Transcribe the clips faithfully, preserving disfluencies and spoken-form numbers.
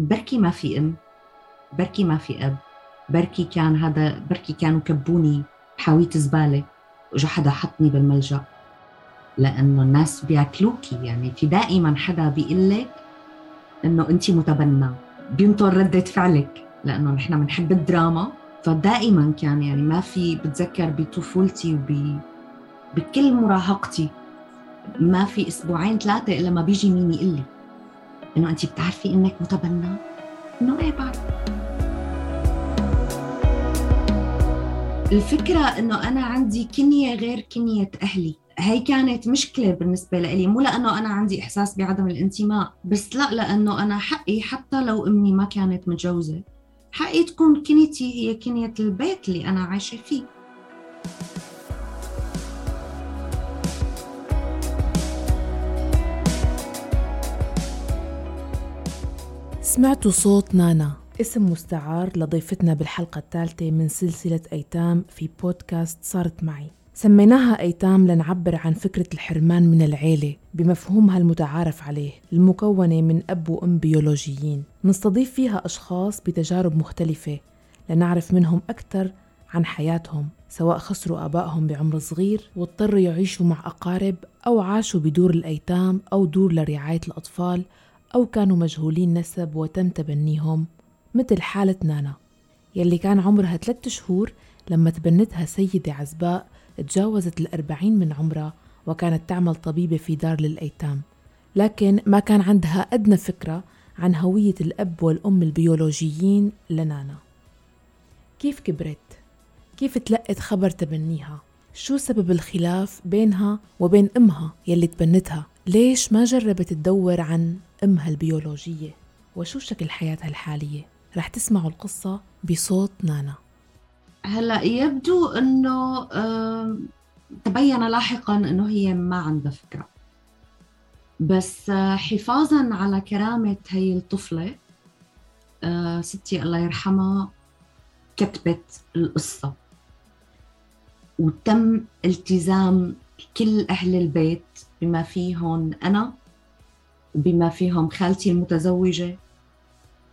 بركي ما في أم، بركي ما في أب، بركي كان هذا، بركي كانوا كبوني بحاوية زبالة وجا حدا حطني بالملجأ. لأنه الناس بياكلوكي، يعني في دائما حدا بيقلك أنه أنت متبنى، بينطر ردة فعلك، لأنه نحن منحب الدراما. فدائما كان يعني ما في، بتذكر بطفولتي وب بكل مراهقتي ما في أسبوعين ثلاثة إلا ما بيجي مين يقول لي إنه أنت بتعرفي إنك متبنى، إنه إيه بعرف. الفكرة إنه أنا عندي كنية غير كنية أهلي، هاي كانت مشكلة بالنسبة لي، مو لأنه أنا عندي إحساس بعدم الانتماء، بس لا، لأنه أنا حقي حتى لو أمي ما كانت متجوزة حقي تكون كنيتي هي كنية البيت اللي أنا عايشة فيه. سمعتوا صوت نانا، اسم مستعار لضيفتنا بالحلقة الثالثة من سلسلة أيتام في بودكاست صارت معي. سميناها أيتام لنعبر عن فكرة الحرمان من العيلة بمفهومها المتعارف عليه، المكونة من أب وأم بيولوجيين. نستضيف فيها أشخاص بتجارب مختلفة لنعرف منهم أكثر عن حياتهم، سواء خسروا آبائهم بعمر صغير واضطروا يعيشوا مع أقارب، أو عاشوا بدور الأيتام أو دور لرعاية الأطفال، أو كانوا مجهولين نسب وتم تبنيهم، مثل حالة نانا يلي كان عمرها ثلاثة شهور لما تبنتها سيدة عزباء تجاوزت الأربعين من عمرها وكانت تعمل طبيبة في دار للأيتام، لكن ما كان عندها أدنى فكرة عن هوية الأب والأم البيولوجيين لنانا. كيف كبرت؟ كيف تلقت خبر تبنيها؟ شو سبب الخلاف بينها وبين أمها يلي تبنتها؟ ليش ما جربت تدور عن أمها البيولوجية؟ وشو شكل حياتها الحالية؟ رح تسمعوا القصة بصوت نانا. هلأ يبدو أنه تبين لاحقاً أنه هي ما عندها فكرة، بس حفاظاً على كرامة هي الطفلة ستي الله يرحمها كتبت القصة، وتم التزام كل أهل البيت بما فيهم أنا وبما فيهم خالتي المتزوجة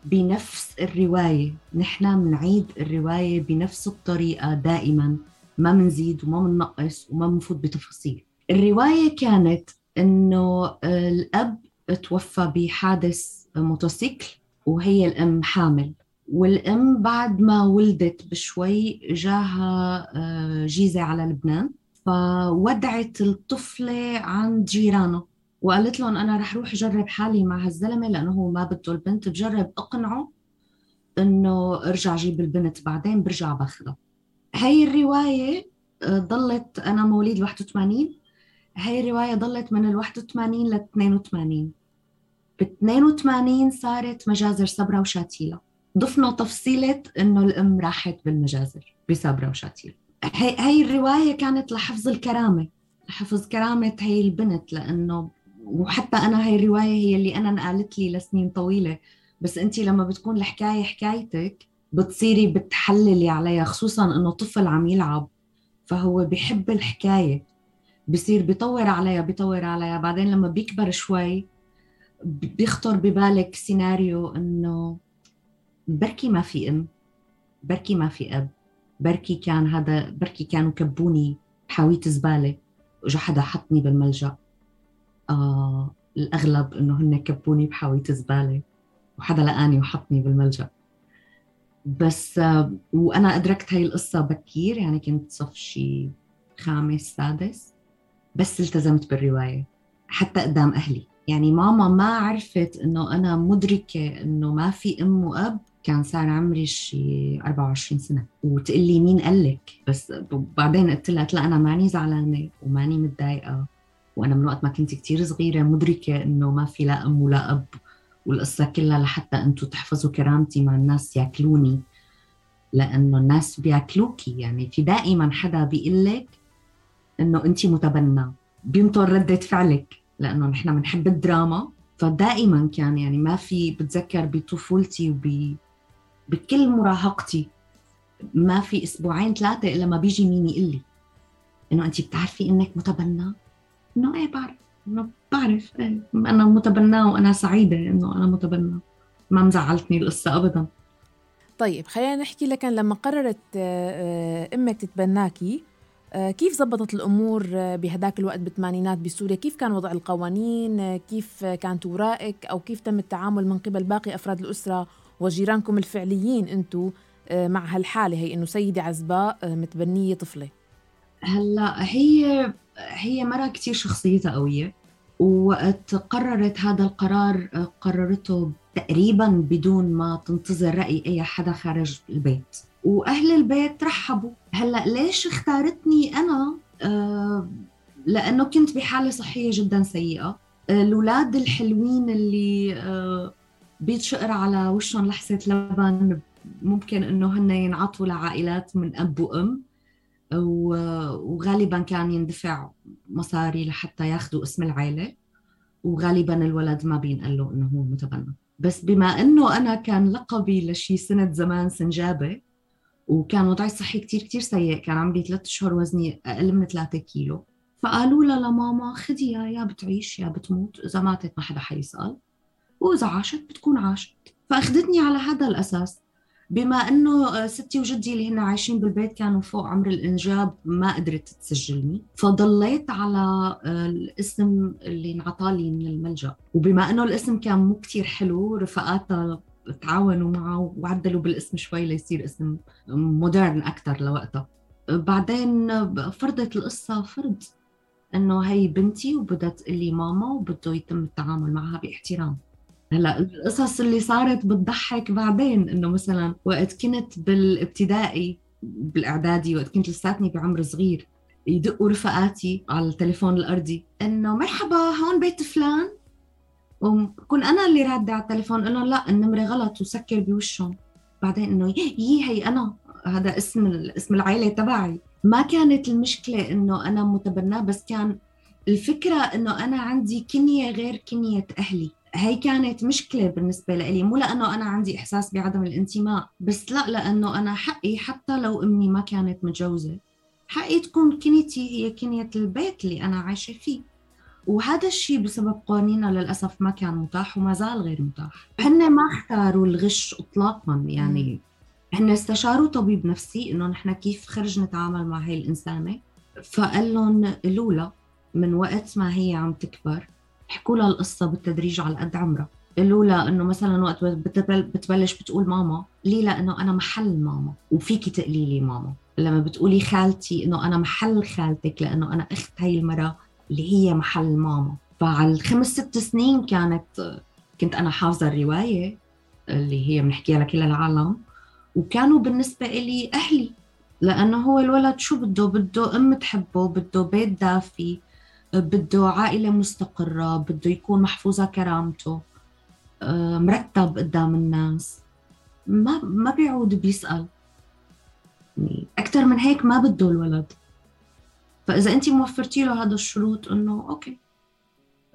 بنفس الرواية. نحن منعيد الرواية بنفس الطريقة دائماً، ما منزيد وما مننقص وما منفوت بتفاصيل. الرواية كانت إنه الأب توفى بحادث موتوسيكل وهي الأم حامل، والأم بعد ما ولدت بشوي جاها جيزة على لبنان، فودعت الطفلة عند جيرانه وقالت لهم أنا رح روح جرب حالي مع هالزلمة لأنه هو ما بده البنت، بجرب أقنعه أنه أرجع جيب البنت بعدين برجع بأخذها. هاي الرواية ضلت، أنا مواليد واحد وثمانين، هاي الرواية ضلت من الواحد وثمانين لاثنين وثمانين. باثنين وثمانين صارت مجازر صبرا وشاتيلة، ضفنا تفصيلة أنه الأم راحت بالمجازر بصبرا وشاتيلة. هاي الرواية كانت لحفظ الكرامة، لحفظ كرامة هاي البنت، لأنه وحتى أنا هاي الرواية هي اللي أنا نقالت لي لسنين طويلة. بس أنتي لما بتكون الحكاية حكايتك بتصيري بتحللي عليها، خصوصاً أنه طفل عم يلعب فهو بيحب الحكاية، بصير بيطور عليها بيطور عليها بعدين لما بيكبر شوي بيخطر ببالك سيناريو أنه بركي ما في أم، بركي ما في أب، بركي كان هذا، بركي كانوا كبوني بحاوية زبالة وجا حدا حطني بالملجأ. آه، الأغلب إنه هن كبوني بحاوية زبالة وحدا لقاني وحطني بالملجأ. بس آه، وأنا أدركت هاي القصة بكير، يعني كنت صف شي خامس سادس، بس التزمت بالرواية حتى قدام أهلي. يعني ماما ما عرفت إنه أنا مدركة إنه ما في أم وأب، كان صار عمري شي أربعة وعشرين سنة، وتقلي مين قالك؟ بس بعدين قلت لها لا أنا ماني زعلانة وماني متضايقة، وأنا من وقت ما كنت كتير صغيرة مدركة إنه ما في لا أم ولا أب، والقصة كلها لحتى أنتوا تحفظوا كرامتي مع الناس يأكلوني، لأنه الناس بيأكلوكي. يعني في دائما حدا بيقلك إنه أنت متبنى، بينطر ردة فعلك، لأنه نحن منحب الدراما. فدائما كان يعني ما في، بتذكر بطفولتي وب بكل مراهقتي ما في أسبوعين ثلاثة إلا ما بيجي مين يقلي إنه أنت بتعرفي إنك متبنى، إنه إيه بعرف، إنه بعرف إيه. أنا متبنى وأنا سعيدة إنه أنا متبنى. ما مزعلتني القصة أبداً. طيب خلينا نحكي لكن لما قررت أمك تتبناكي كيف زبطت الأمور بهداك الوقت بالثمانينات بسوريا؟ كيف كان وضع القوانين؟ كيف كانت ورائك أو كيف تم التعامل من قبل باقي أفراد الأسرة وجيرانكم الفعليين أنتوا مع هالحالة هي أنه سيدة عزباء متبنية طفلة؟ هلا هي هي مرة كتير شخصيتها قوية، وقت قررت هذا القرار قررته تقريباً بدون ما تنتظر رأي أي حدا خارج البيت، وأهل البيت رحبوا. هلأ ليش اختارتني أنا؟ آه لأنه كنت بحالة صحية جداً سيئة، الأولاد الحلوين اللي آه بيض شقر على وشهم لحسة لبن ممكن أنه هن ينعطوا لعائلات من أب وأم، وغالباً كان يندفع مصاري لحتى ياخدوا اسم العائلة، وغالباً الولد ما بينقل له أنه هو متبنى. بس بما أنه أنا كان لقبي لشي سنة زمان سنجابة، وكان وضعي الصحي كتير كتير سيء، كان عمري ثلاثة شهور وزني أقل من ثلاثة كيلو، فقالوا لها لماما خديها يا بتعيش يا بتموت، إذا ماتت ما حدا حيسأل وإذا عاشت بتكون عاشت. فأخدتني على هذا الأساس، بما أنه ستي وجدي اللي هن عايشين بالبيت كانوا فوق عمر الإنجاب ما قدرت تسجلني، فضليت على الاسم اللي انعطالي من الملجأ. وبما أنه الاسم كان مو كتير حلو، رفقاتها تعاونوا معه وعدلوا بالاسم شوي ليصير اسم مودرن أكتر لوقتها. بعدين فرضت القصة فرض أنه هي بنتي وبدها تقلي ماما وبده يتم التعامل معها باحترام. هلا القصص اللي صارت بتضحك بعدين، انه مثلا وقت كنت بالابتدائي بالاعدادي، وقت كنت لساتني بعمر صغير، يدقوا رفقاتي على التليفون الارضي انه مرحبا هون بيت فلان، وكون انا اللي رادة على التليفون قلن لا النمره غلط وسكر بوشهم. بعدين انه يي هي انا، هذا اسم اسم العائله تبعي. ما كانت المشكله انه انا متبناه، بس كان الفكره انه انا عندي كنيه غير كنيه اهلي. هي كانت مشكلة بالنسبة لي، مو لأنه أنا عندي إحساس بعدم الانتماء، بس لا لأنه أنا حقي حتى لو أمي ما كانت متجوزة حقي تكون كنيتي هي كنية البيت اللي أنا عايشة فيه. وهذا الشيء بسبب قوانيننا للأسف ما كان متاح وما زال غير متاح. هن ما اختاروا الغش إطلاقاً، يعني هن استشاروا طبيب نفسي إنه نحن كيف خرج نتعامل مع هاي الإنسانة، فقالن لولا من وقت ما هي عم تكبر حكوا لها القصة بالتدريج على قد عمرها. قالوا لها إنه مثلاً وقت بتبلش بتقول ماما، ليه؟ لأنه أنا محل ماما وفيكي تقليلي ماما. لما بتقولي خالتي، إنه أنا محل خالتك لأنه أنا أخت هاي المرأة اللي هي محل ماما. فعلى الخمس ست سنين كانت كنت أنا حافظة الرواية اللي هي بنحكيها لكل العالم، وكانوا بالنسبة إلي أهلي، لأنه هو الولد شو بده؟ بده أم تحبه، بده بيت دافي، بده عائلة مستقرة، بده يكون محفوظة كرامته، مرتب قدام الناس، ما ما بيعود بيسأل أكتر من هيك ما بده الولد. فإذا أنت موفرتي له هذا الشروط إنه أوكي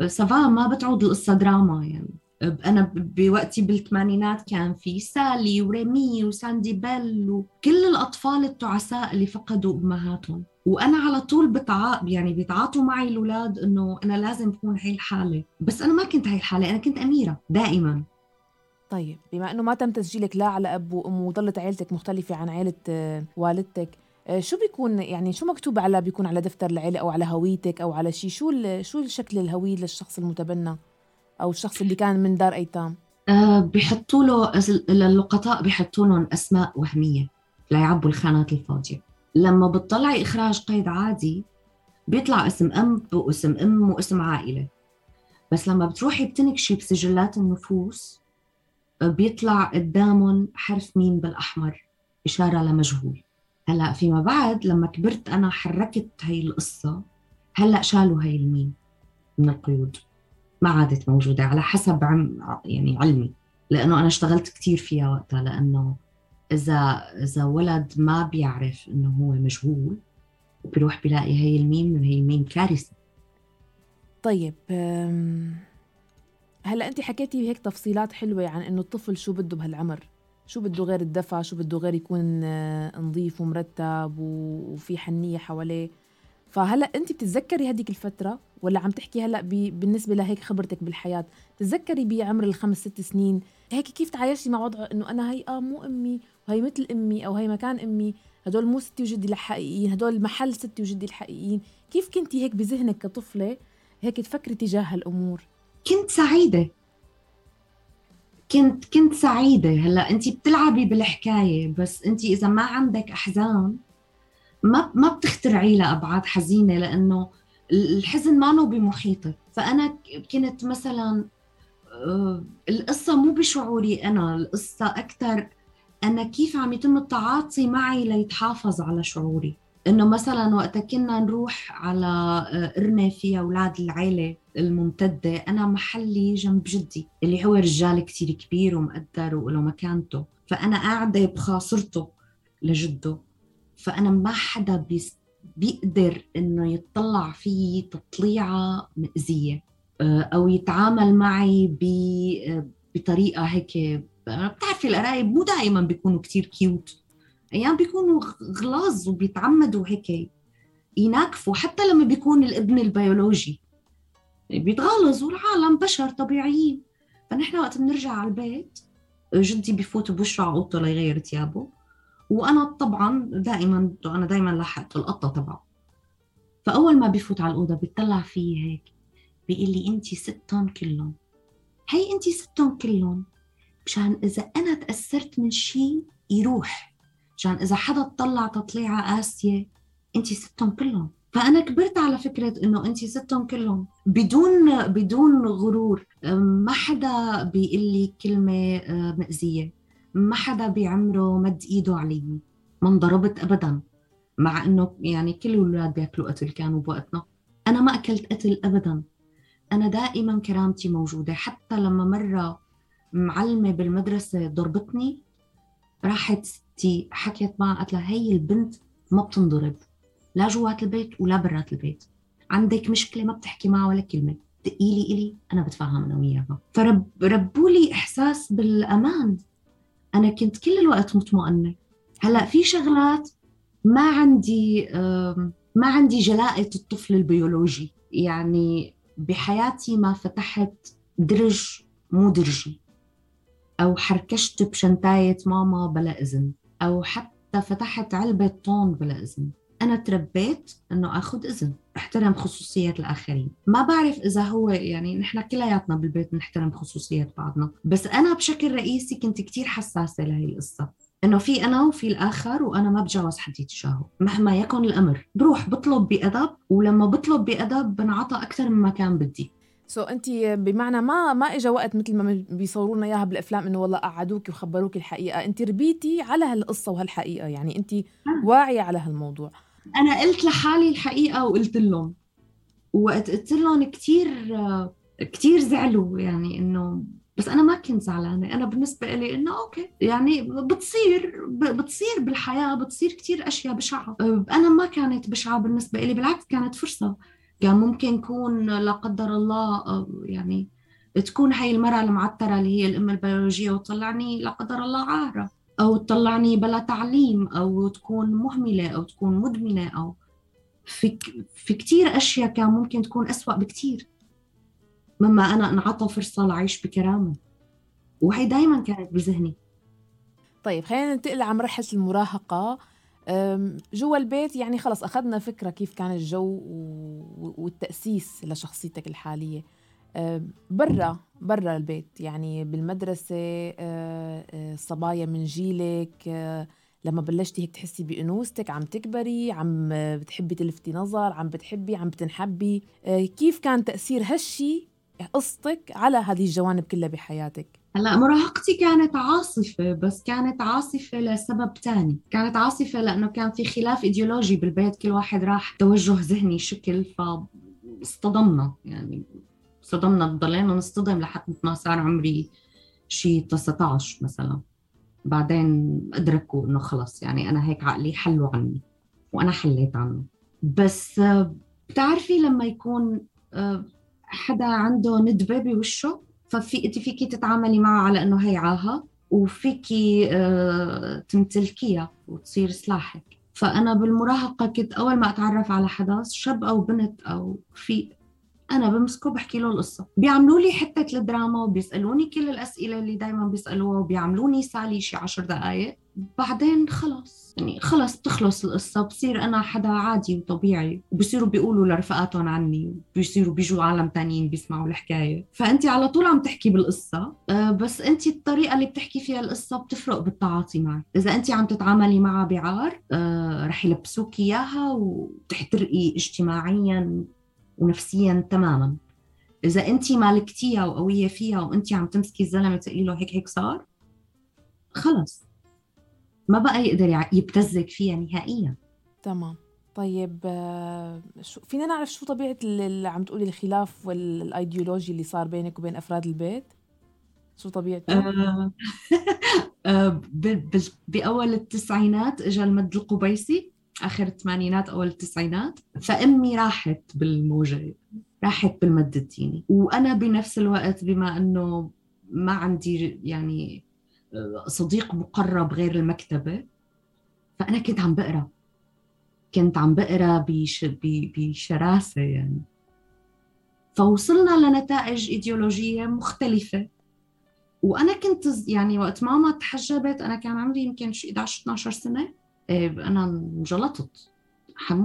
سفا، ما بتعود القصة دراما. يعني أنا بوقتي بالثمانينات كان في سالي وريمي وساندي بيل وكل الأطفال التعساء اللي فقدوا أمهاتهم، وأنا على طول بتع... يعني بيتعاطوا معي الأولاد أنه أنا لازم أكون هاي الحالة، بس أنا ما كنت هاي الحالة، أنا كنت أميرة دائماً. طيب بما أنه ما تم تسجيلك لا على أب وأم، وظلت عائلتك مختلفة عن عائلة والدتك، شو بيكون يعني شو مكتوب على بيكون على دفتر العيلة أو على هويتك أو على شيء؟ شو ال... شو الشكل الهوي للشخص المتبنى أو الشخص اللي كان من دار أيتام؟ أه بيحطوا له اللقطاء بيحطوا لهم أسماء وهمية لا يعبوا الخانات الفاضية. لما بتطلعي إخراج قيد عادي بيطلع اسم أم واسم أم واسم عائلة، بس لما بتروحي بتنكشي بسجلات النفوس بيطلع قدامهم حرف ميم بالأحمر إشارة لمجهول. هلأ فيما بعد لما كبرت أنا حركت هاي القصة، هلأ شالوا هاي الميم من القيود، ما عادت موجودة على حسب عم يعني علمي، لأنه أنا اشتغلت كتير فيها وقتها. لأنه إذا إذا ولد ما بيعرف إنه هو مجهول وبيروح بيلاقي هاي الميم، وهي الميم كارثة. طيب هلا أنت حكيتي هيك تفصيلات حلوة عن إنه الطفل شو بده بهالعمر، شو بده غير الدفع، شو بده غير يكون نظيف ومرتب وفي حنية حواليه. فهلا أنت بتتذكري هديك الفترة ولا عم تحكي هلا بالنسبة لهيك خبرتك بالحياة؟ تتذكري بعمر الخمس ست سنين هيك كيف تعايشتي مع وضع انه انا هي اه مو امي وهي مثل امي او هي مكان امي، هدول مو ستي وجدي الحقيقيين، هدول محل ستي وجدي الحقيقيين؟ كيف كنتي هيك بذهنك كطفلة هيك تفكري تجاه الامور؟ كنت سعيدة، كنت كنت سعيدة. هلا انتي بتلعبي بالحكاية، بس انتي اذا ما عندك احزان ما ما بتخترعي لأبعاد حزينة، لانه الحزن ما نو بمحيطك. فانا كنت مثلا القصة مو بشعوري، انا القصة اكتر انا كيف عم يتم التعاطي معي ليتحافظ على شعوري. انه مثلا وقت كنا نروح على قرنة فيها اولاد العيلة الممتدة، انا محلي جنب جدي اللي هو رجال كتير كبير ومقدر وله مكانته، فانا قاعدة بخاصرته لجده، فانا ما حدا بيقدر انه يتطلع فيه تطليعة مؤذية او يتعامل معي بطريقة هيك. بتعرفي القرايب مو دائما بيكونوا كتير كيوت، أيام بيكونوا غلاظ وبيتعمدوا هيك يناكفوا، حتى لما بيكون الابن البيولوجي بيتغلظ، والعالم بشر طبيعيين. فنحن وقت بنرجع على البيت جدي بيفوت بوشره على اوضته ليغير ثيابه، وانا طبعا دائما انا دائما لحقت القطه تبعه، فاول ما بيفوت على الاوضه بيطلع فيه هيك بيقول لي انتي ستهم كلهم، هي انتي ستهم كلهم، مشان اذا انا تاثرت من شيء يروح، عشان إذا حدا تطلع تطليعة قاسية أنتي ستهم كلهم. فأنا كبرت على فكرة إنه أنتي ستهم كلهم بدون بدون غرور. ما حدا بيقلي كلمة مأزية، ما حدا بعمره مد إيده علي، ما انضربت أبداً، مع إنه يعني كل الولاد بيأكلوا قتل كانوا بوقتنا، أنا ما أكلت قتل أبداً، أنا دائماً كرامتي موجودة. حتى لما مرة معلمة بالمدرسة ضربتني، راحت ستي حكيت معها قالت لها هي البنت ما بتنضرب لا جوات البيت ولا برات البيت، عندك مشكله ما بتحكي معها ولا كلمه، دقيلي الي انا بتفاهم انا وياها. فربوا لي احساس بالامان، انا كنت كل الوقت مطمئنه. هلا في شغلات ما عندي ما عندي جلاءه الطفل البيولوجي، يعني بحياتي ما فتحت درج مو درجي، أو حركشت بشنتاية ماما بلا إذن، أو حتى فتحت علبة طون بلا إذن. أنا تربيت أنه أخذ إذن، أحترم خصوصيات الآخرين. ما بعرف إذا هو يعني نحن كلياتنا بالبيت نحترم خصوصيات بعضنا، بس أنا بشكل رئيسي كنت كتير حساسة لهي القصة، أنه في أنا وفي الآخر، وأنا ما بجوز حد يتجاهه مهما يكن الأمر. بروح بطلب بأدب، ولما بطلب بأدب بنعطى أكتر مما كان بدي. سو so, أنت بمعنى ما ما إجا وقت مثل ما بيصورونا إياها بالأفلام إنه والله قعدوك وخبروك الحقيقة، أنت ربيتي على هالقصة وهالحقيقة، يعني أنت واعية على هالموضوع. أنا قلت لحالي الحقيقة وقلت لهم، وقت قلت لهم كتير كتير زعلوا، يعني إنه بس أنا ما كنت زعلانة. أنا بالنسبة لي إنه أوكي، يعني بتصير بتصير بالحياة، بتصير كتير أشياء بشعة. أنا ما كانت بشعة بالنسبة لي، بالعكس كانت فرصة. كان ممكن يكون لا قدر الله يعني تكون هاي المرأة المعترة اللي هي الأم البيولوجية وتطلعني لا قدر الله عارة، أو تطلعني بلا تعليم، أو تكون مهملة، أو تكون مدمنة، أو في, في كتير أشياء كان ممكن تكون أسوأ بكتير مما أنا انعطى فرصة لعيش بكرامة، وهي دايما كانت بذهني. طيب خلينا ننتقل على مرحلة المراهقة جوا البيت، يعني خلص أخذنا فكرة كيف كان الجو والتأسيس لشخصيتك الحالية. برا برا البيت يعني بالمدرسة، صبايا من جيلك، لما بلشتي هيك تحسي بأنوثتك، عم تكبري، عم بتحبي تلفتي نظر، عم بتحبي عم بتنحبي، كيف كان تأثير هالشي قصتك على هذه الجوانب كلها بحياتك؟ هلا مراهقتي كانت عاصفة، بس كانت عاصفة لسبب تاني. كانت عاصفة لأنه كان في خلاف إيديولوجي بالبيت، كل واحد راح توجه ذهني شكل، فاصطدمنا يعني صدمنا، ضلينا نصطدم لحد ما صار عمري شي تسعة عشر مثلا. بعدين أدركوا إنه خلص يعني أنا هيك عقلي حلوا عني وأنا حليت عنه. بس بتعرفي لما يكون حدا عنده ندبة بوشه، ففيكي فيكي تتعاملي معه على انه هي عاهه، وفيكي آه تمتلكيها وتصير سلاحك. فانا بالمراهقه كنت اول ما اتعرف على حدا شاب او بنت او في أنا بمسكه بحكي له القصة. بيعملوا لي حتة الدراما وبيسألوني كل الأسئلة اللي دايما بيسألوها وبيعملوني سالي شي عشر دقايق. بعدين خلاص يعني خلاص بتخلص القصة، بصير أنا حدا عادي وطبيعي، وبصيروا بيقولوا لرفقاتهم عني، بيصيروا بيجوا عالم تانيين بيسمعوا الحكاية. فأنت على طول عم تحكي بالقصة، بس أنت الطريقة اللي بتحكي فيها القصة بتفرق بالتعاطي معك. إذا أنت عم تتعاملي معها بعار رح يلبسوك إياها وتحترقي اجتماعياً ونفسياً تماماً. إذا أنت مالكتيها وقوية فيها وأنت عم تمسكي الزلمة تقيله هيك هيك صار، خلاص ما بقى يقدر يبتزك فيها نهائياً. تمام. طيب فينا نعرف شو طبيعة اللي عم تقولي الخلاف والأيديولوجي اللي صار بينك وبين أفراد البيت؟ شو طبيعته؟ بأول التسعينات إجا المد القبيسي، آخر الثمانينات أول التسعينات، فأمي راحت بالموجة، راحت بالمد الديني. وأنا بنفس الوقت بما أنه ما عندي يعني صديق مقرب غير المكتبة، فأنا كنت عم بقرأ كنت عم بقرأ بش... ب... بشراسة يعني. فوصلنا لنتائج إيديولوجية مختلفة. وأنا كنت يعني وقت ماما تحجبت أنا كان عمري يمكن إحدى عشرة اثنا عشر سنة، أنا انجلطت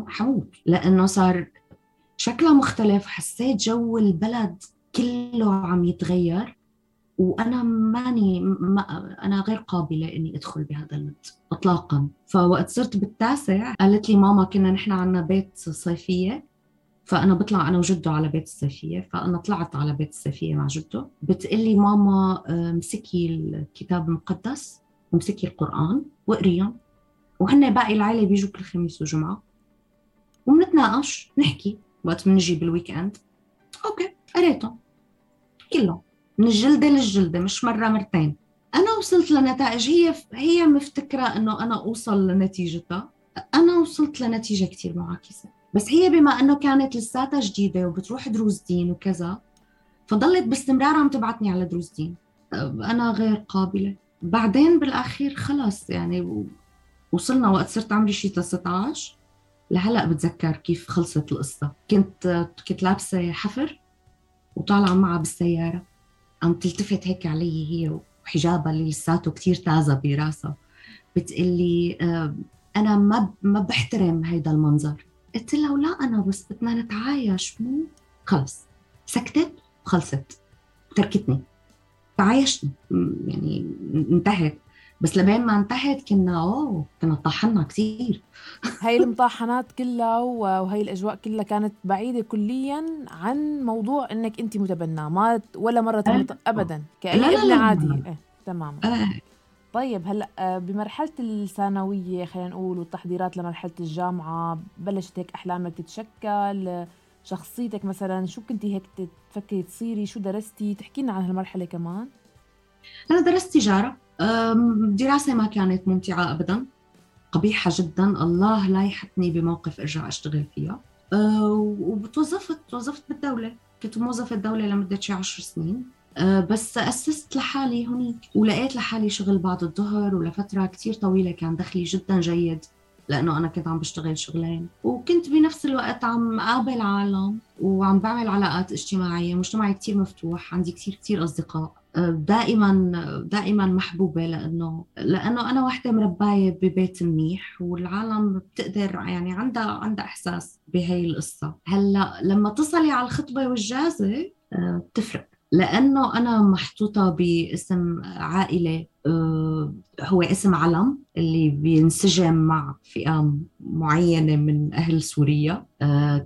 حموت لأنه صار شكلها مختلف. حسيت جو البلد كله عم يتغير وأنا ماني ما أنا غير قابلة إني أدخل بهذا المد أطلاقاً. فوقت صرت بالتاسع قالت لي ماما، كنا نحن عنا بيت صيفية، فأنا بطلع أنا وجده على بيت الصيفية، فأنا طلعت على بيت الصيفية مع جده. بتقلي ماما امسكي الكتاب المقدس ومسكي القرآن واقريهم، وهن باقي العائلة بيجوا كل خميس وجمعة ومنتناقش نحكي وقت منجي بالويكند. أوكي قريتهم كلهم من الجلدة للجلدة، مش مرة مرتين. أنا وصلت لنتائج هي هي مفتكرة إنه أنا أوصل لنتيجتها، أنا وصلت لنتيجة كتير معاكسة. بس هي بما إنه كانت لساتها جديدة وبتروح دروس دين وكذا، فضلت باستمرار عم تبعتني على دروس دين. أنا غير قابلة. بعدين بالأخير خلاص يعني وصلنا وقت صرت عمري شي تسعة عشر لهلأ بتذكر كيف خلصت القصة. كنت كنت لابسة حفر وطالعة معها بالسيارة، عم تلتفت هيك علي هي وحجابها اللي لساته كتير تازة براسها، بتقلي أنا ما ما بحترم هيدا المنظر. قلت لها ولا أنا، بس بدنا نتعايش مو خلص. سكتت وخلصت، تركتني، تعايشنا يعني انتهت. بس لبين ما انتهت كنا أوه كنا طاحنا كتير. هاي المطاحنات كلها وهي الأجواء كلها كانت بعيدة كلياً عن موضوع إنك أنت متبنى، ما ولا مرة تمت أبداً كأي ابن عادي. إيه تمام. طيب هلأ بمرحلة الثانوية خلينا نقول والتحضيرات لمرحلة الجامعة، بلشت هيك أحلامك تتشكل، شخصيتك مثلاً شو كنتي هيك تفكري تصيري، شو درستي؟ تحكينا عن هالمرحلة كمان. أنا درست تجارة. دراسة ما كانت ممتعة أبداً، قبيحة جداً، الله لا يحطني بموقف أرجع أشتغل فيها. وتوظفت توظفت بالدولة، كنت موظفة الدولة لمدة شي عشر سنين، بس أسست لحالي هنيك ولقيت لحالي شغل بعد الظهر، ولفترة كتير طويلة كان دخلي جداً جيد لأنه أنا كنت عم بشتغل شغلين، وكنت بنفس الوقت عم قابل عالم وعم بعمل علاقات اجتماعية. مجتمعي كتير مفتوح، عندي كتير كتير أصدقاء، دائما دائما محبوبة لأنه لأنه أنا واحدة مرباية ببيت منيح والعالم بتقدر يعني عندها عندها إحساس بهاي القصة. هلأ لما تصلي على الخطبة والجازة بتفرق، لأنه أنا محطوطة باسم عائلة هو اسم علم اللي بينسجم مع فئة معينة من أهل سوريا.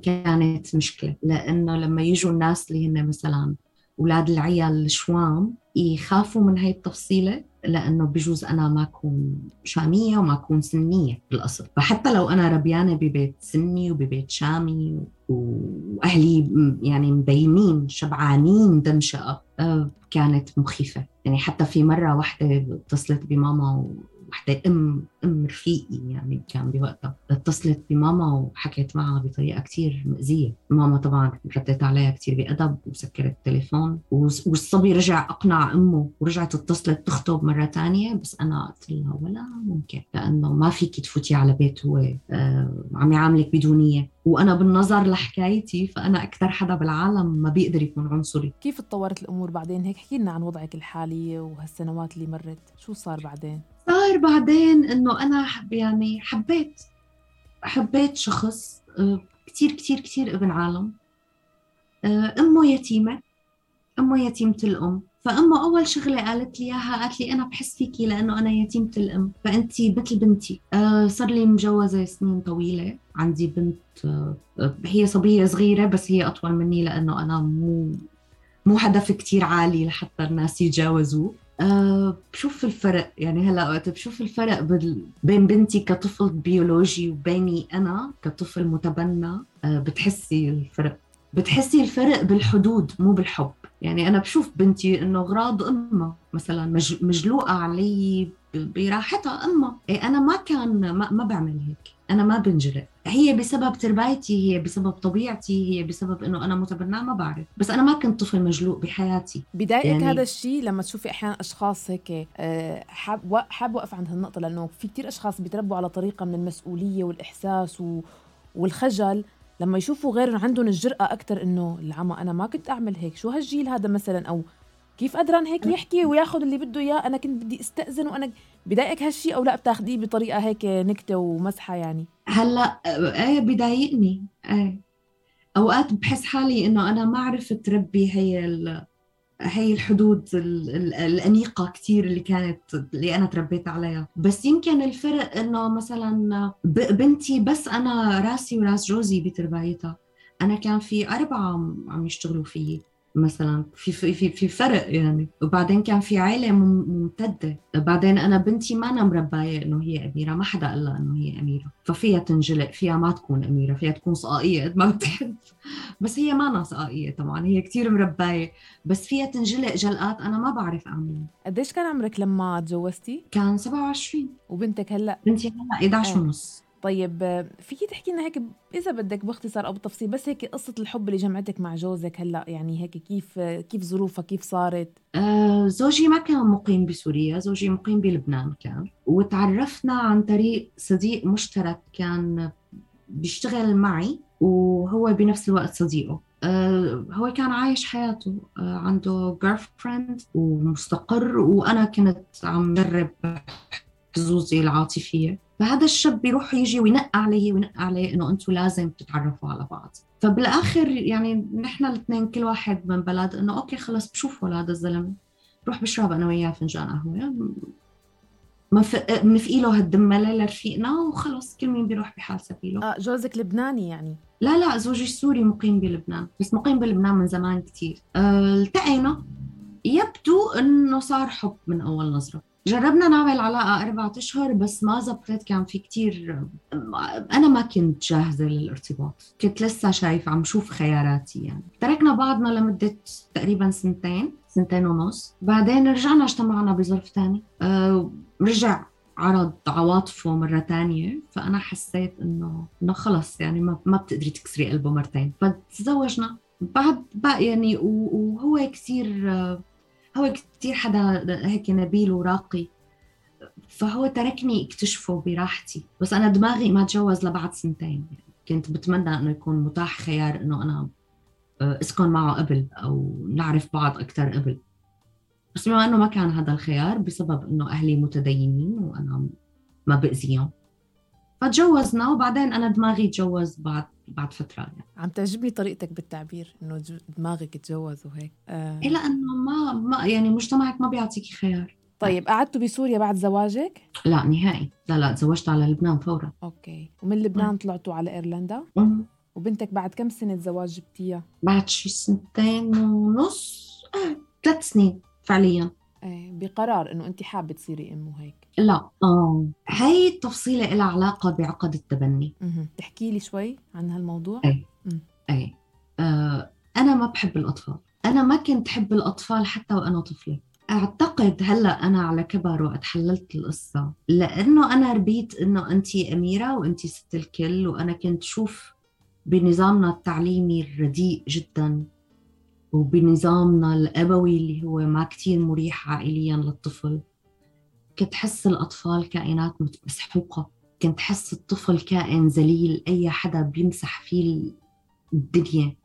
كانت مشكلة لأنه لما يجوا الناس اللي هن مثلا أولاد العيال الشوام يخافوا من هاي التفصيلة، لأنه بجوز أنا ما أكون شامية وما أكون سنية بالأصل. فحتى لو أنا ربيانة ببيت سني وببيت شامي وأهلي يعني مبينين شبعانين دمشقة، كانت مخيفة يعني. حتى في مرة واحدة اتصلت بماما، واحدة أم أم رفيقي يعني كان بوقتها، اتصلت بماما وحكيت معها بطريقة كتير مؤذية. ماما طبعاً ردت عليها كتير بأدب وسكرت التليفون، والصبي رجع أقنع أمه ورجعت اتصلت تخطب مرة تانية. بس أنا قلت لها ولا ممكن، لأنه ما فيك تفوتي على بيت هو عم يعاملك بدونية. وأنا بالنظر لحكايتي فأنا أكثر حدا بالعالم ما بيقدر يكون عنصري. كيف اتطورت الأمور بعدين؟ هيك حكي لنا عن وضعك الحالي وهالسنوات اللي مرت، شو صار بعدين؟ صار بعدين إنه أنا يعني حبيت حبيت شخص كتير كتير كتير ابن عالم. أمه يتيمة، أمه يتيمة الأم، فأمه أول شغلة قالت لي إياها، قالت لي أنا بحس فيكي لأنه أنا يتيمة الأم فأنتي مثل بنتي. أه صار لي مجوزة سنين طويلة، عندي بنت أه هي صبية صغيرة بس هي أطول مني لأنه أنا مو مو هدف كتير عالي لحتى الناس يتجاوزوه. أه بشوف الفرق يعني هلأ وقت بشوف الفرق بين بنتي كطفل بيولوجي وبيني أنا كطفل متبنى. أه بتحسي الفرق، بتحسي الفرق بالحدود مو بالحب. يعني أنا بشوف بنتي إنه غراض أمها مثلاً مجلوقة علي براحتها أمها، إيه أنا ما كان ما, ما بعمل هيك، أنا ما بنجرأ. هي بسبب تربايتي، هي بسبب طبيعتي، هي بسبب إنه أنا متبناة ما بعرف، بس أنا ما كنت طفل مجلوق بحياتي. بداية يعني هذا الشيء لما تشوفي أحياناً أشخاص هيك حاب حاب وقف عند هالنقطة، لأنه في كتير أشخاص بيتربوا على طريقة من المسؤولية والإحساس والخجل، لما يشوفوا غيرهم عندهم الجرأة أكتر إنه العمى أنا ما كنت أعمل هيك، شو هالجيل هذا مثلاً، أو كيف قدران هيك يحكي وياخد اللي بده إياه، أنا كنت بدي استأذن. وأنا بدايك هالشي أو لا بتاخديه بطريقة هيك نكتة ومسحة يعني؟ هلأ آه بدايقني آه أوقات بحس حالي إنه أنا ما عرفت ربي هي ال هي الحدود الأنيقة كتير اللي كانت اللي أنا تربيت عليها. بس يمكن الفرق إنه مثلاً بنتي بس أنا راسي وراس جوزي بتربيتها، أنا كان في أربعة عم يشتغلوا فيي مثلاً، في في في فرق يعني. وبعدين كان في عائلة ممتدة. بعدين أنا بنتي ما أنا مرباية إنه هي أميرة، ما حدا قال لها إنه هي أميرة، ففيها تنجلق، فيها ما تكون أميرة، فيها تكون صقائية قد ما بتحب، بس هي ما أنا صقائية طبعاً، هي كتير مرباية بس فيها تنجلق جلقات أنا ما بعرف أعملها. قديش كان عمرك لما تزوجتي؟ كان سبعة وعشرين. وبنتك هلأ؟ بنتي هلأ إحدى عشر آه. ونص. طيب فيكي تحكي لنا هيك إذا بدك باختصار أو بالتفصيل بس هيك قصة الحب اللي جمعتك مع جوزك هلأ، يعني هيك كيف كيف ظروفها كيف صارت؟ آه زوجي ما كان مقيم بسوريا، زوجي مقيم بلبنان كان، وتعرفنا عن طريق صديق مشترك كان بيشتغل معي وهو بنفس الوقت صديقه. آه هو كان عايش حياته، آه عنده girlfriend ومستقر، وأنا كنت عم جرب حظوظي العاطفية. فهذا الشاب بيروح يجي وينقى علي وينقى علي إنه أنتوا لازم تتعرفوا على بعض. فبالآخر يعني نحن الاثنين كل واحد من بلد، إنه أوكي خلاص بشوفه هذا الزلمة، بروح بشرب أنا وياه فنجان قهوة، منفقي له هالدملة لرفيقنا وخلاص كل مين بيروح بحال سبيله. آه جوزك لبناني يعني؟ لا لا زوجي سوري مقيم بلبنان، بس مقيم بلبنان من زمان كتير. آه التقينا، يبدو إنه صار حب من أول نظرة. جربنا نعمل علاقة أربعة أشهر بس ما زبطت، كان في كتير أنا ما كنت جاهزة للارتباط، كنت لسه شايفة عم شوف خياراتي يعني. تركنا بعضنا لمدة تقريبا سنتين سنتين ونص، بعدين رجعنا اجتمعنا بظرف تاني. أه رجع عرض عواطفه مرة تانية، فأنا حسيت إنه إنه خلص يعني ما ما بتقدري تكسري قلبه مرتين، فتزوجنا بعد بقى يعني. وهو كتير هو كتير حدا هيك نبيل وراقي، فهو تركني اكتشفه براحتي، بس أنا دماغي ما تجوز لبعد سنتين يعني. كنت بتمنى أنه يكون متاح خيار أنه أنا أسكن معه قبل أو نعرف بعض أكتر قبل، بس بما أنه ما كان هذا الخيار بسبب أنه أهلي متدينين وأنا ما بأذيهم، فتجوزنا. وبعدين أنا دماغي تجوز بعد بعد فترة يعني. عم تعجبني طريقتك بالتعبير إنه دماغك تجوز وهيك. آه. إلا إنه ما ما يعني مجتمعك ما بيعطيك خيار. طيب قعدتوا بسوريا بعد زواجك؟ لا نهائي، لا لا تزوجت على لبنان فورا. أوكي. ومن لبنان طلعتوا على إيرلندا. مم. وبنتك بعد كم سنة تزواج جبتيها؟ بعد شي سنتين ونص، آه. ثلاث سنين فعليا. بقرار إنه أنت حابة تصيري أم وهيك؟ لا آه. هاي التفصيلة إلها علاقة بعقد التبني. مه. تحكي لي شوي عن هالموضوع؟ أي أي آه. أنا ما بحب الأطفال، أنا ما كنت أحب الأطفال حتى وأنا طفلة. أعتقد هلأ أنا على كبر وأتحللت القصة، لأنه أنا ربيت إنه أنت أميرة وأنت ست الكل، وأنا كنت شوف بنظامنا التعليمي الرديء جداً وبنظامنا الأبوي اللي هو ما كتير مريح عائلياً للطفل، كنت حس الأطفال كائنات مسحوقة كنت حس الطفل كائن ذليل، أي حدا بيمسح فيه الدنيا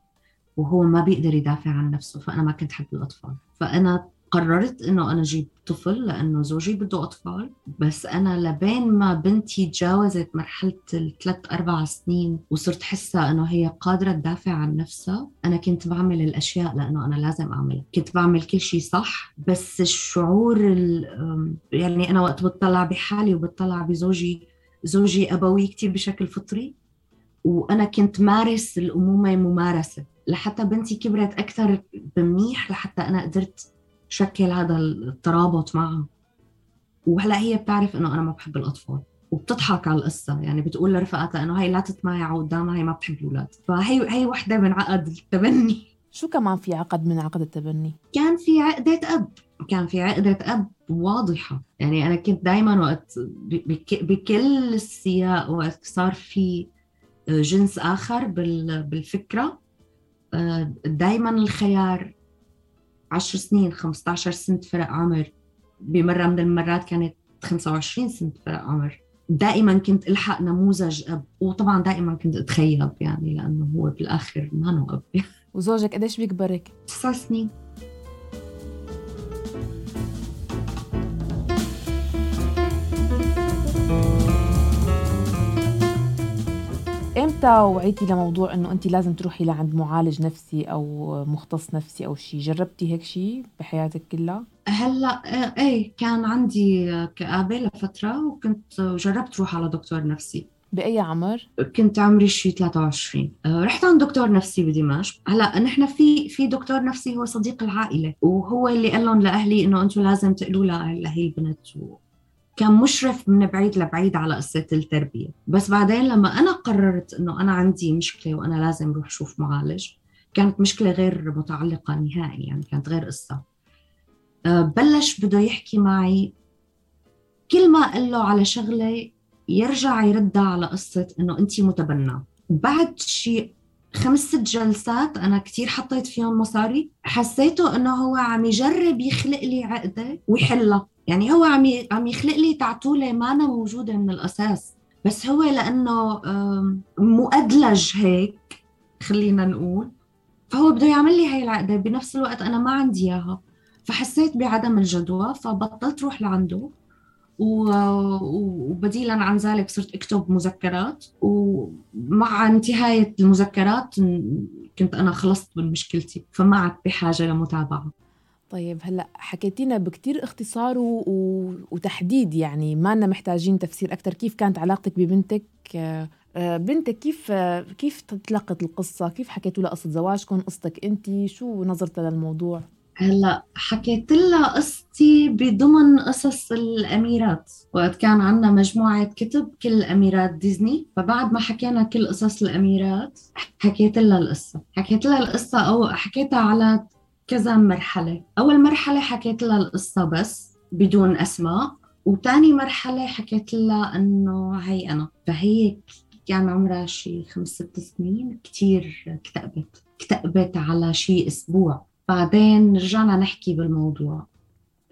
وهو ما بيقدر يدافع عن نفسه، فأنا ما كنت حب الأطفال. فأنا قررت إنه أنا أجيب طفل لأنه زوجي بده أطفال، بس أنا لبين ما بنتي تجاوزت مرحلة الثلاث أربع سنين وصرت حسها إنه هي قادرة تدافع عن نفسها، أنا كنت بعمل الأشياء لأنه أنا لازم أعملها، كنت بعمل كل شيء صح. بس الشعور يعني أنا وقت بتطلع بحالي وبتطلع بزوجي، زوجي أبوي كتير بشكل فطري، وأنا كنت مارس الأمومة ممارسة لحتى بنتي كبرت أكثر بمنيح، لحتى أنا قدرت شكل هذا الترابط معها. وهلا هي بتعرف إنه أنا ما بحب الأطفال وبتضحك على القصة، يعني بتقول لرفقاتها إنه هاي لا تتمايع قدامها، هي ما بتحب الأولاد. فهي هي وحدة من عقد التبني. شو كمان في عقد من عقد التبني؟ كان في عقدة أب، كان في عقدة أب واضحة. يعني أنا كنت دايماً وقت بكل السياق وقت صار في جنس آخر بالفكرة، دايماً الخيار. عشر سنين، خمستاشر سنة فرق عمر، بمرة من المرات كانت خمسة وعشرين سنة فرق عمر. دائماً كنت ألحق نموذج أب، وطبعاً دائماً كنت أتخيب يعني لأنه هو بالآخر ما هو أب. وزوجك قديش بيكبرك؟ تسع سنين. إمتى وعيتي لموضوع إنه أنت لازم تروحي لعند معالج نفسي أو مختص نفسي أو شيء؟ جربتي هيك شيء بحياتك كلها؟ هلا إيه، كان عندي كآبة لفترة وكنت جربت روح على دكتور نفسي. بأي عمر؟ كنت عمري شي ثلاثة وعشرين. رحت عند دكتور نفسي بدمشق. هلا نحن في في دكتور نفسي هو صديق العائلة، وهو اللي قال لهم لأهلي إنه أنتم لازم تقلوا لهي البنت، و كان مشرف من بعيد لبعيد على قصة التربية. بس بعدين لما أنا قررت أنه أنا عندي مشكلة وأنا لازم روح شوف معالج، كانت مشكلة غير متعلقة نهائي، يعني كانت غير قصة. بلش بده يحكي معي، كل ما قال له على شغلة يرجع يرد على قصة أنه أنتي متبنى. بعد شيء خمس ست جلسات أنا كتير حطيت فيهم مصاري، حسيته أنه هو عم يجرب يخلق لي عقدة ويحلها. يعني هو عم عم يخلق لي تعتولة ما أنا موجودة من الأساس، بس هو لأنه مؤدلج هيك خلينا نقول، فهو بده يعمل لي هاي العقدة بنفس الوقت أنا ما عندي إياها. فحسيت بعدم الجدوى، فبطلت روح لعنده، وبديلاً عن ذلك صرت أكتب مذكرات. ومع انتهاية المذكرات كنت أنا خلصت من مشكلتي، فما عاد بحاجة لمتابعة. طيب هلأ حكيتينا بكتير اختصار و... وتحديد، يعني ما لنا محتاجين تفسير أكتر. كيف كانت علاقتك ببنتك؟ بنتك كيف كيف تطلقت القصة؟ كيف حكيتوا لها قصة زواجكم؟ قصتك أنتي شو نظرتها للموضوع؟ هلأ حكيت لها قصتي بضمن قصص الأميرات، وقت كان عنا مجموعة كتب كل أميرات ديزني. فبعد ما حكينا كل قصص الأميرات حكيت لها القصة، حكيت لها القصة أو حكيتها على كذا مرحلة. أول مرحلة حكيت لها القصة بس بدون أسماء، وتاني مرحلة حكيت لها أنه هي أنا. فهي كان عمرها شي خمس ست سنين، كتير اكتئبت، اكتئبت على شي أسبوع. بعدين رجعنا نحكي بالموضوع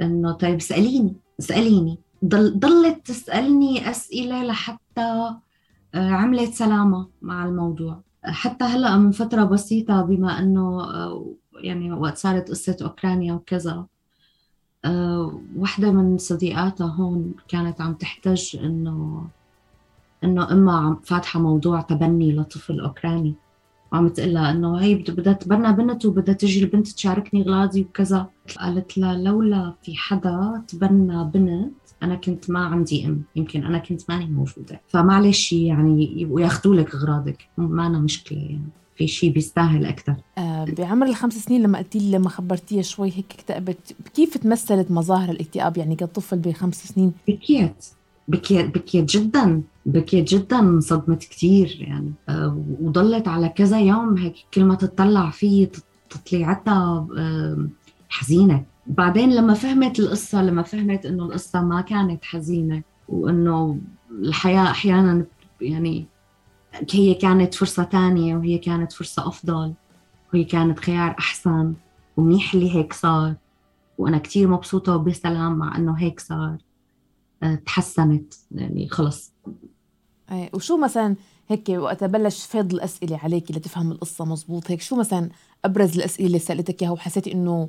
أنه طيب سأليني سأليني ضل ضلت تسألني أسئلة لحتى عملت سلامة مع الموضوع. حتى هلأ من فترة بسيطة، بما أنه يعني وقت صارت قصة أوكرانيا وكذا، أه واحدة من صديقاتها هون كانت عم تحتج إنه إنه إما فاتحة موضوع تبني لطفل أوكراني، وعم تقلها إنه هي بدها تبنى بنت وبدها تجي البنت تشاركني غلاضي وكذا. قالت لها لولا في حدا تبنى بنت أنا كنت ما عندي أم، يمكن أنا كنت ماني موجودة، فمعلش يعني وياخدوا لك أغراضك، ما أنا مشكلة يعني في شيء بيستاهل أكثر. آه بعمر الخمس سنين لما قلتي لي، لما خبرتيه شوي هيك اكتئبت، كيف تمثلت مظاهر الاكتئاب؟ يعني كطفل بخمس سنين بكيت بكيت بكيت جدا بكيت جدا صدمت كتير يعني. آه وضلت على كذا يوم هيك كل ما تطلع فيه تطليعتها آه حزينة. بعدين لما فهمت القصة، لما فهمت إنه القصة ما كانت حزينة، وإنه الحياة أحيانا يعني هي كانت فرصة تانية، وهي كانت فرصة أفضل، وهي كانت خيار أحسن، ومنيح لي هيك صار، وأنا كتير مبسوطة وبسلام مع أنه هيك صار. تحسنت يعني خلص ايه. وشو مثلا هيك وقت بلش فيض الأسئلة عليك لتفهم القصة مزبوط هيك، شو مثلا أبرز الأسئلة اللي سألتك إياها وحسيتي إنه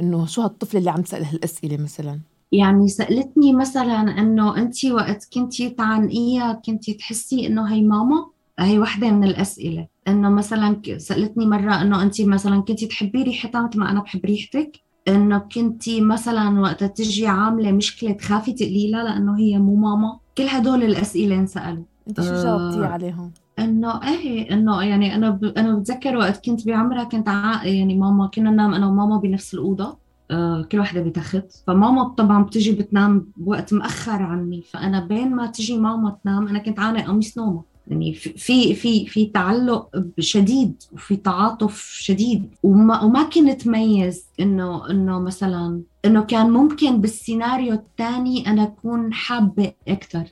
إنه شو هالطفلة اللي عم تسألها الأسئلة مثلا؟ يعني سألتني مثلا إنه أنتي وقت كنتي تعنقية كنتي تحسي إنه هي ماما، هي واحدة من الأسئلة. إنه مثلا سألتني مرة إنه أنتي مثلا كنتي تحبي ريحتها مثل ما أنا بحب ريحتك، إنه كنتي مثلا وقت تجي عاملة مشكلة تخافي تقليلها لأنه هي مو ماما. كل هدول الأسئلة انسألوا. انت شو جاوبتي عليهم؟ انه ايه انه يعني انا ب... انا بتذكر وقت كنت بعمرها كنت ع... يعني ماما كنا ننام انا وماما بنفس الاوضه، آه كل واحده بتخت، فماما طبعا بتجي بتنام بوقت مأخر عني، فانا بين ما تجي ماما تنام انا كنت عانق قميص نومها. يعني في في في تعلق شديد وفي تعاطف شديد، وما وما كنت ميز انه انه مثلا انه كان ممكن بالسيناريو الثاني انا اكون حابه اكثر،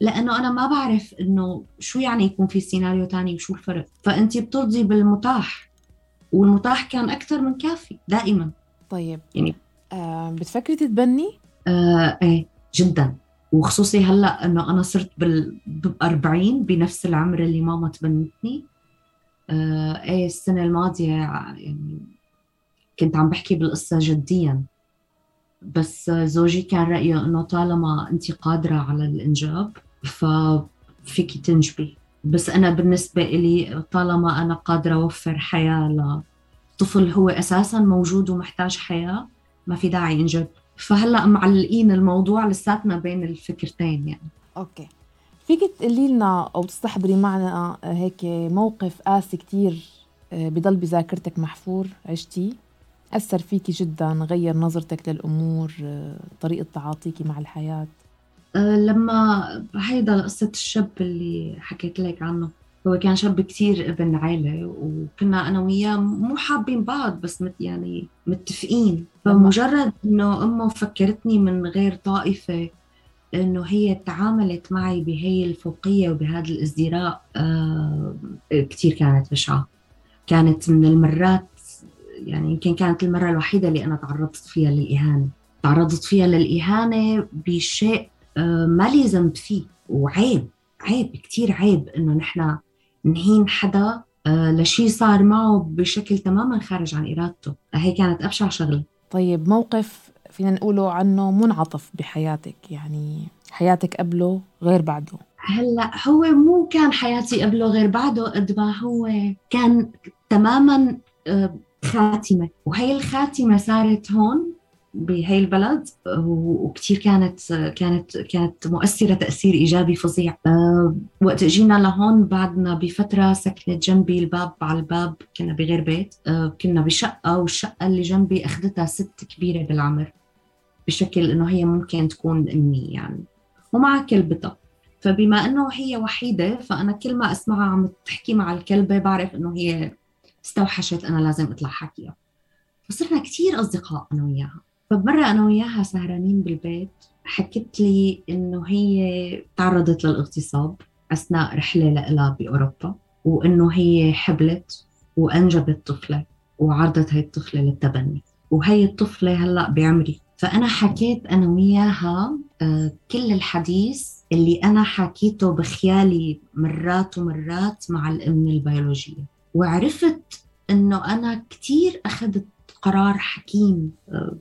لأنه أنا ما بعرف إنه شو يعني يكون في سيناريو تاني وشو الفرق، فأنتي بترضي بالمتاح والمتاح كان أكتر من كافي دائما. طيب يعني آه بتفكري تتبني؟ آه إيه جدا، وخصوصي هلأ إنه أنا صرت بالأربعين بنفس العمر اللي ماما تبنتني. آه إيه السنة الماضية يعني كنت عم بحكي بالقصة جديا، بس زوجي كان رأيه إنه طالما أنتي قادرة على الإنجاب ففيكي تنجبي، بس أنا بالنسبة إلي طالما أنا قادرة أوفر حياة لطفل هو أساساً موجود ومحتاج حياة ما في داعي إنجاب. فهلأ معلقين الموضوع لساتنا بين الفكرتين يعني. أوكي، فيكي تقلي لنا أو تستحضري معنا هيك موقف قاسي كتير بضل بذاكرتك محفور عشتيه أثر فيكي جداً، غير نظرتك للأمور، طريقة تعاطيكي مع الحياة؟ لما هيدا قصة الشاب اللي حكيت لك عنه، هو كان شاب كتير ابن عائلة وكنا أنا وياه مو حابين بعض بس مت يعني متفقين، فمجرد أنه أمه فكرتني من غير طائفة أنه هي تعاملت معي بهي الفوقية وبهذا الازدراء آه كتير كانت بشعة. كانت من المرات يعني يمكن كانت المرة الوحيدة اللي أنا تعرضت فيها للإهانة، تعرضت فيها للإهانة بشيء ما لي ذنب فيه، وعيب عيب كتير عيب إنه نحن نهين حدا لشي صار معه بشكل تماماً خارج عن إرادته. هي كانت أبشع شغلة. طيب موقف فينا نقوله عنه منعطف بحياتك، يعني حياتك قبله غير بعده؟ هلأ هو مو كان حياتي قبله غير بعده قد ما هو كان تماماً خاتمة، وهي الخاتمة صارت هون بهاي البلد وكتير كانت كانت كانت مؤثرة تأثير إيجابي فظيع. أه وقت جينا لهون بعدنا بفترة سكنت جنبي الباب على الباب، كنا بغير بيت، أه كنا بشقة، والشقة اللي جنبي أخذتها ست كبيرة بالعمر بشكل إنه هي ممكن تكون أمي يعني، ومع كلبتها. فبما إنه هي وحيدة فأنا كل ما أسمعها عم تحكي مع الكلبة بعرف إنه هي استوحشت، أنا لازم أطلع حكيها. فصرنا كتير أصدقاء أنا وياها. فبمرة أنا وياها سهرانين بالبيت حكت لي إنه هي تعرضت للاغتصاب أثناء رحلة لها بأوروبا، وإنه هي حبلت وأنجبت طفلة وعرضت هاي الطفلة للتبني، وهي الطفلة هلأ بعمري. فأنا حكيت أنا وياها كل الحديث اللي أنا حكيته بخيالي مرات ومرات مع الأم البيولوجية، وعرفت إنه أنا كتير أخذت قرار حكيم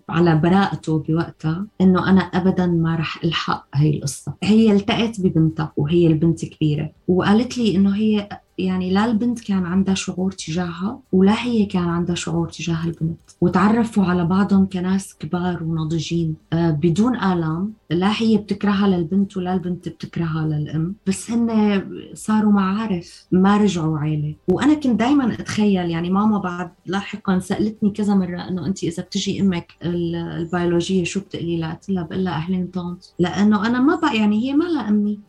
على براءته بوقتها، إنه أنا أبداً ما رح ألحق هاي القصة. هي التقت ببنتها وهي البنت كبيرة، وقالت لي إنه هي يعني لا البنت كان عندها شعور تجاهها ولا هي كان عندها شعور تجاه البنت، وتعرفوا على بعضهم كناس كبار وناضجين بدون آلام، لا هي بتكرهها للبنت ولا البنت بتكرهها للأم، بس هن صاروا معارف ما رجعوا عائلة. وأنا كنت دايماً أتخيل يعني ماما بعد لاحقاً سألتني كذا مرة إنه أنت إذا بتجي أمك البيولوجية شو بتقلي لها؟ قلت لها بقلها أهلين طنط، لأنه أنا ما بقى يعني هي ما لها أمي،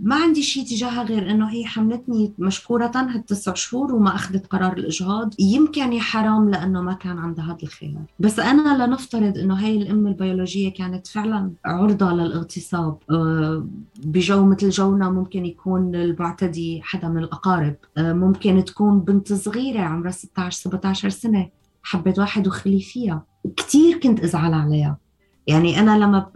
ما عندي شيء تجاهها غير إنه هي حملتني مشكورة هالتسع شهور وما أخذت قرار الإجهاض، يمكن يا حرام لأنه ما كان عندها هذا الخيار. بس أنا لنفترض إنه هاي الأم البيولوجية كانت فعلا عرضة للاغتصاب بجو مثل جونا، ممكن يكون المعتدي حدا من الأقارب، ممكن تكون بنت صغيرة عمرها ستة عشر سبعة عشر سنة حبت واحد وخلي فيها. كتير كنت أزعل عليها، يعني أنا لما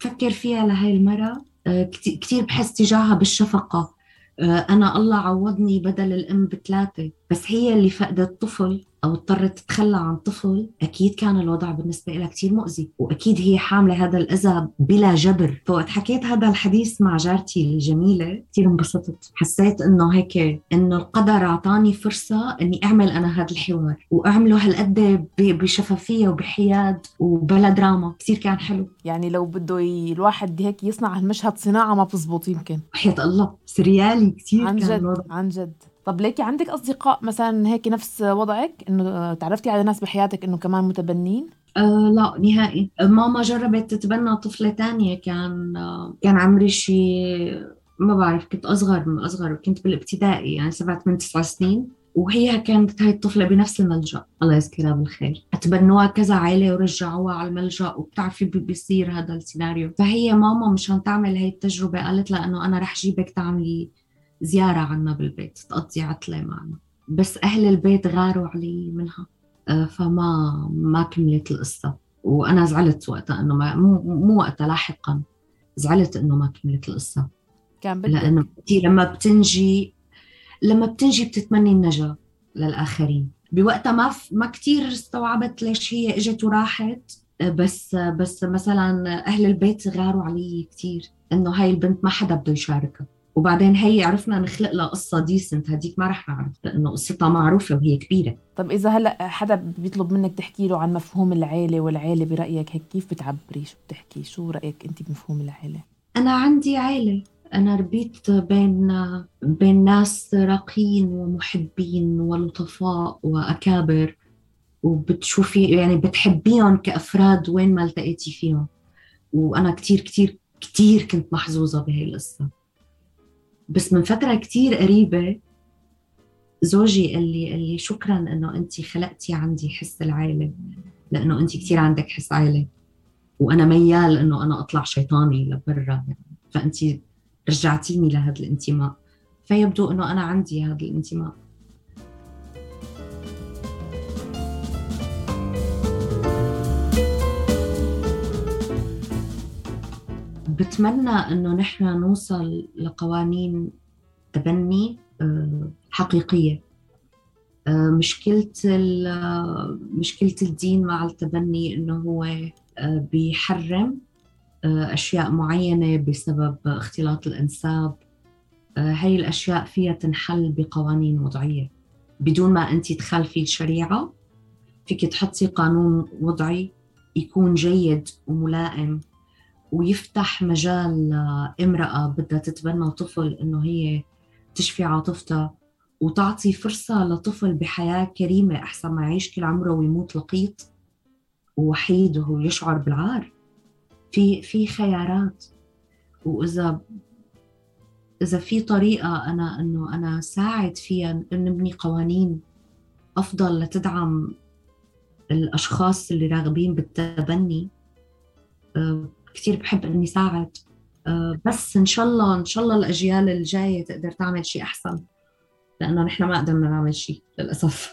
بفكر فيها لهاي المرة كتير بحس تجاهها بالشفقة. أنا الله عوضني بدل الأم بثلاثة، بس هي اللي فقدت طفل أو اضطرت تتخلى عن طفل. أكيد كان الوضع بالنسبة لها كتير مؤذي، وأكيد هي حاملة هذا الأذى بلا جبر. فوقت حكيت هذا الحديث مع جارتي الجميلة كتير انبسطت، حسيت إنه هيك إنه القدر أعطاني فرصة إني أعمل أنا هذا الحوار وأعمله هالقد بشفافية وبحياد وبلا دراما. كتير كان حلو. يعني لو بده الواحد هيك يصنع هالمشهد صناعة ما بتزبط، يمكن حياة الله سريالي كتير. عن جد عن جد. طب ليكي عندك أصدقاء مثلا هيك نفس وضعك، إنه تعرفتي على ناس بحياتك إنه كمان متبنين؟ أه لا نهائي. ماما جربت تتبنى طفلة تانية، كان كان عمري شيء ما بعرف، كنت أصغر من أصغر وكنت بالابتدائي، يعني سبعة من تسعة سنين، وهي كانت هاي الطفلة بنفس الملجأ الله يذكرها بالخير. اتبنوها كذا عائلة ورجعوها على الملجأ، وبتعرفي بيصير هذا السيناريو. فهي ماما مشان تعمل هاي التجربة قالت لها إنه أنا رح جيبك تعملي زيارة عنا بالبيت تقضي عطلة معنا، بس أهل البيت غاروا علي منها، فما ما كملت القصة. وأنا زعلت وقتها إنه ما مو مو وقتها لاحقا زعلت إنه ما كملت القصة، كان لأنه لما بتنجي لما بتنجي بتتمني النجاة للآخرين. بوقتها ما ما كتير استوعبت ليش هي إجت وراحت، بس بس مثلا أهل البيت غاروا علي كتير إنه هاي البنت ما حدا بده يشاركها. وبعدين هي عرفنا نخلق لها قصة ديسنت، هديك ما رح نعرف لأنه قصتها معروفة وهي كبيرة. طب إذا هلأ حدا بيطلب منك تحكي له عن مفهوم العيلة والعيلة برأيك هيك، كيف بتعبري؟ شو بتحكي؟ شو رأيك أنت بمفهوم العيلة؟ أنا عندي عيلة، أنا ربيت بين بين ناس راقين ومحبين ولطفاء وأكابر، وبتشوفي يعني بتحبيهم كأفراد وين ما التقيتي فيهم. وأنا كتير كتير كتير كنت محظوظة بهاي القصة. بس من فترة كتير قريبة زوجي اللي اللي شكراً إنه أنتي خلقتي عندي حس العائلة، لأنه أنتي كتير عندك حس عائلة وأنا ميال إنه أنا أطلع شيطاني لبرا، يعني فأنتي رجعتيني لهذا الانتماء. فيبدو إنه أنا عندي هذا الانتماء. بتمنى أنه نحن نوصل لقوانين تبني حقيقية. مشكلة مشكلة الدين مع التبني أنه هو بيحرم أشياء معينة بسبب اختلاط الأنساب. هاي الأشياء فيها تنحل بقوانين وضعية بدون ما أنت تخالفي الشريعة. فيك تحطي قانون وضعي يكون جيد وملائم ويفتح مجال امرأة بدها تتبنى طفل إنه هي تشفي عاطفتها وتعطي فرصة لطفل بحياة كريمة أحسن ما يعيش كل عمره ويموت لقيط ووحيد وهو يشعر بالعار. في في خيارات. وإذا إذا في طريقة أنا إنه أنا ساعد فيها نبني قوانين أفضل لتدعم الأشخاص اللي راغبين بالتبني، كتير بحب أني ساعد. بس إن شاء الله إن شاء الله الأجيال الجاية تقدر تعمل شيء أحسن، لأنه نحن ما قدرنا نعمل شيء للأسف.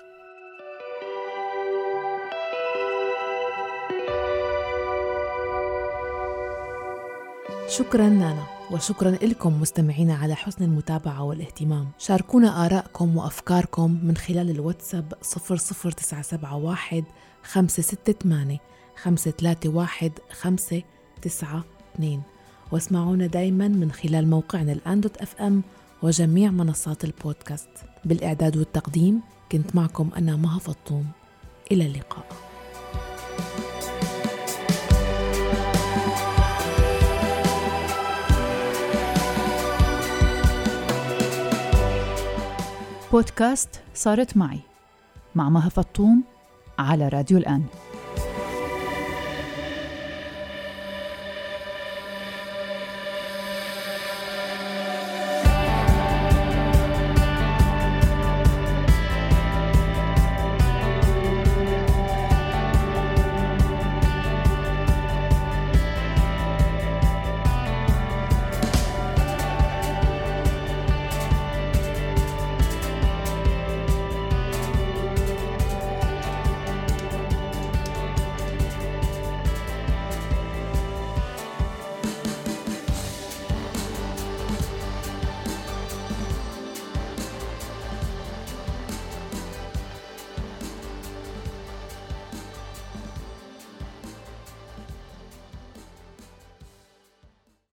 شكراً نانا، وشكراً لكم مستمعينا على حسن المتابعة والاهتمام. شاركونا آراءكم وأفكاركم من خلال الواتساب صفر صفر تسعة سبعة واحد خمسة ستة ثمانية خمسة ثلاثة واحد خمسة تسعة اثنين، واسمعونا دايماً من خلال موقعنا الآن دوت أف أم وجميع منصات البودكاست. بالإعداد والتقديم كنت معكم أنا مها فطوم. إلى اللقاء. بودكاست صارت معي مع مها فطوم على راديو الآن.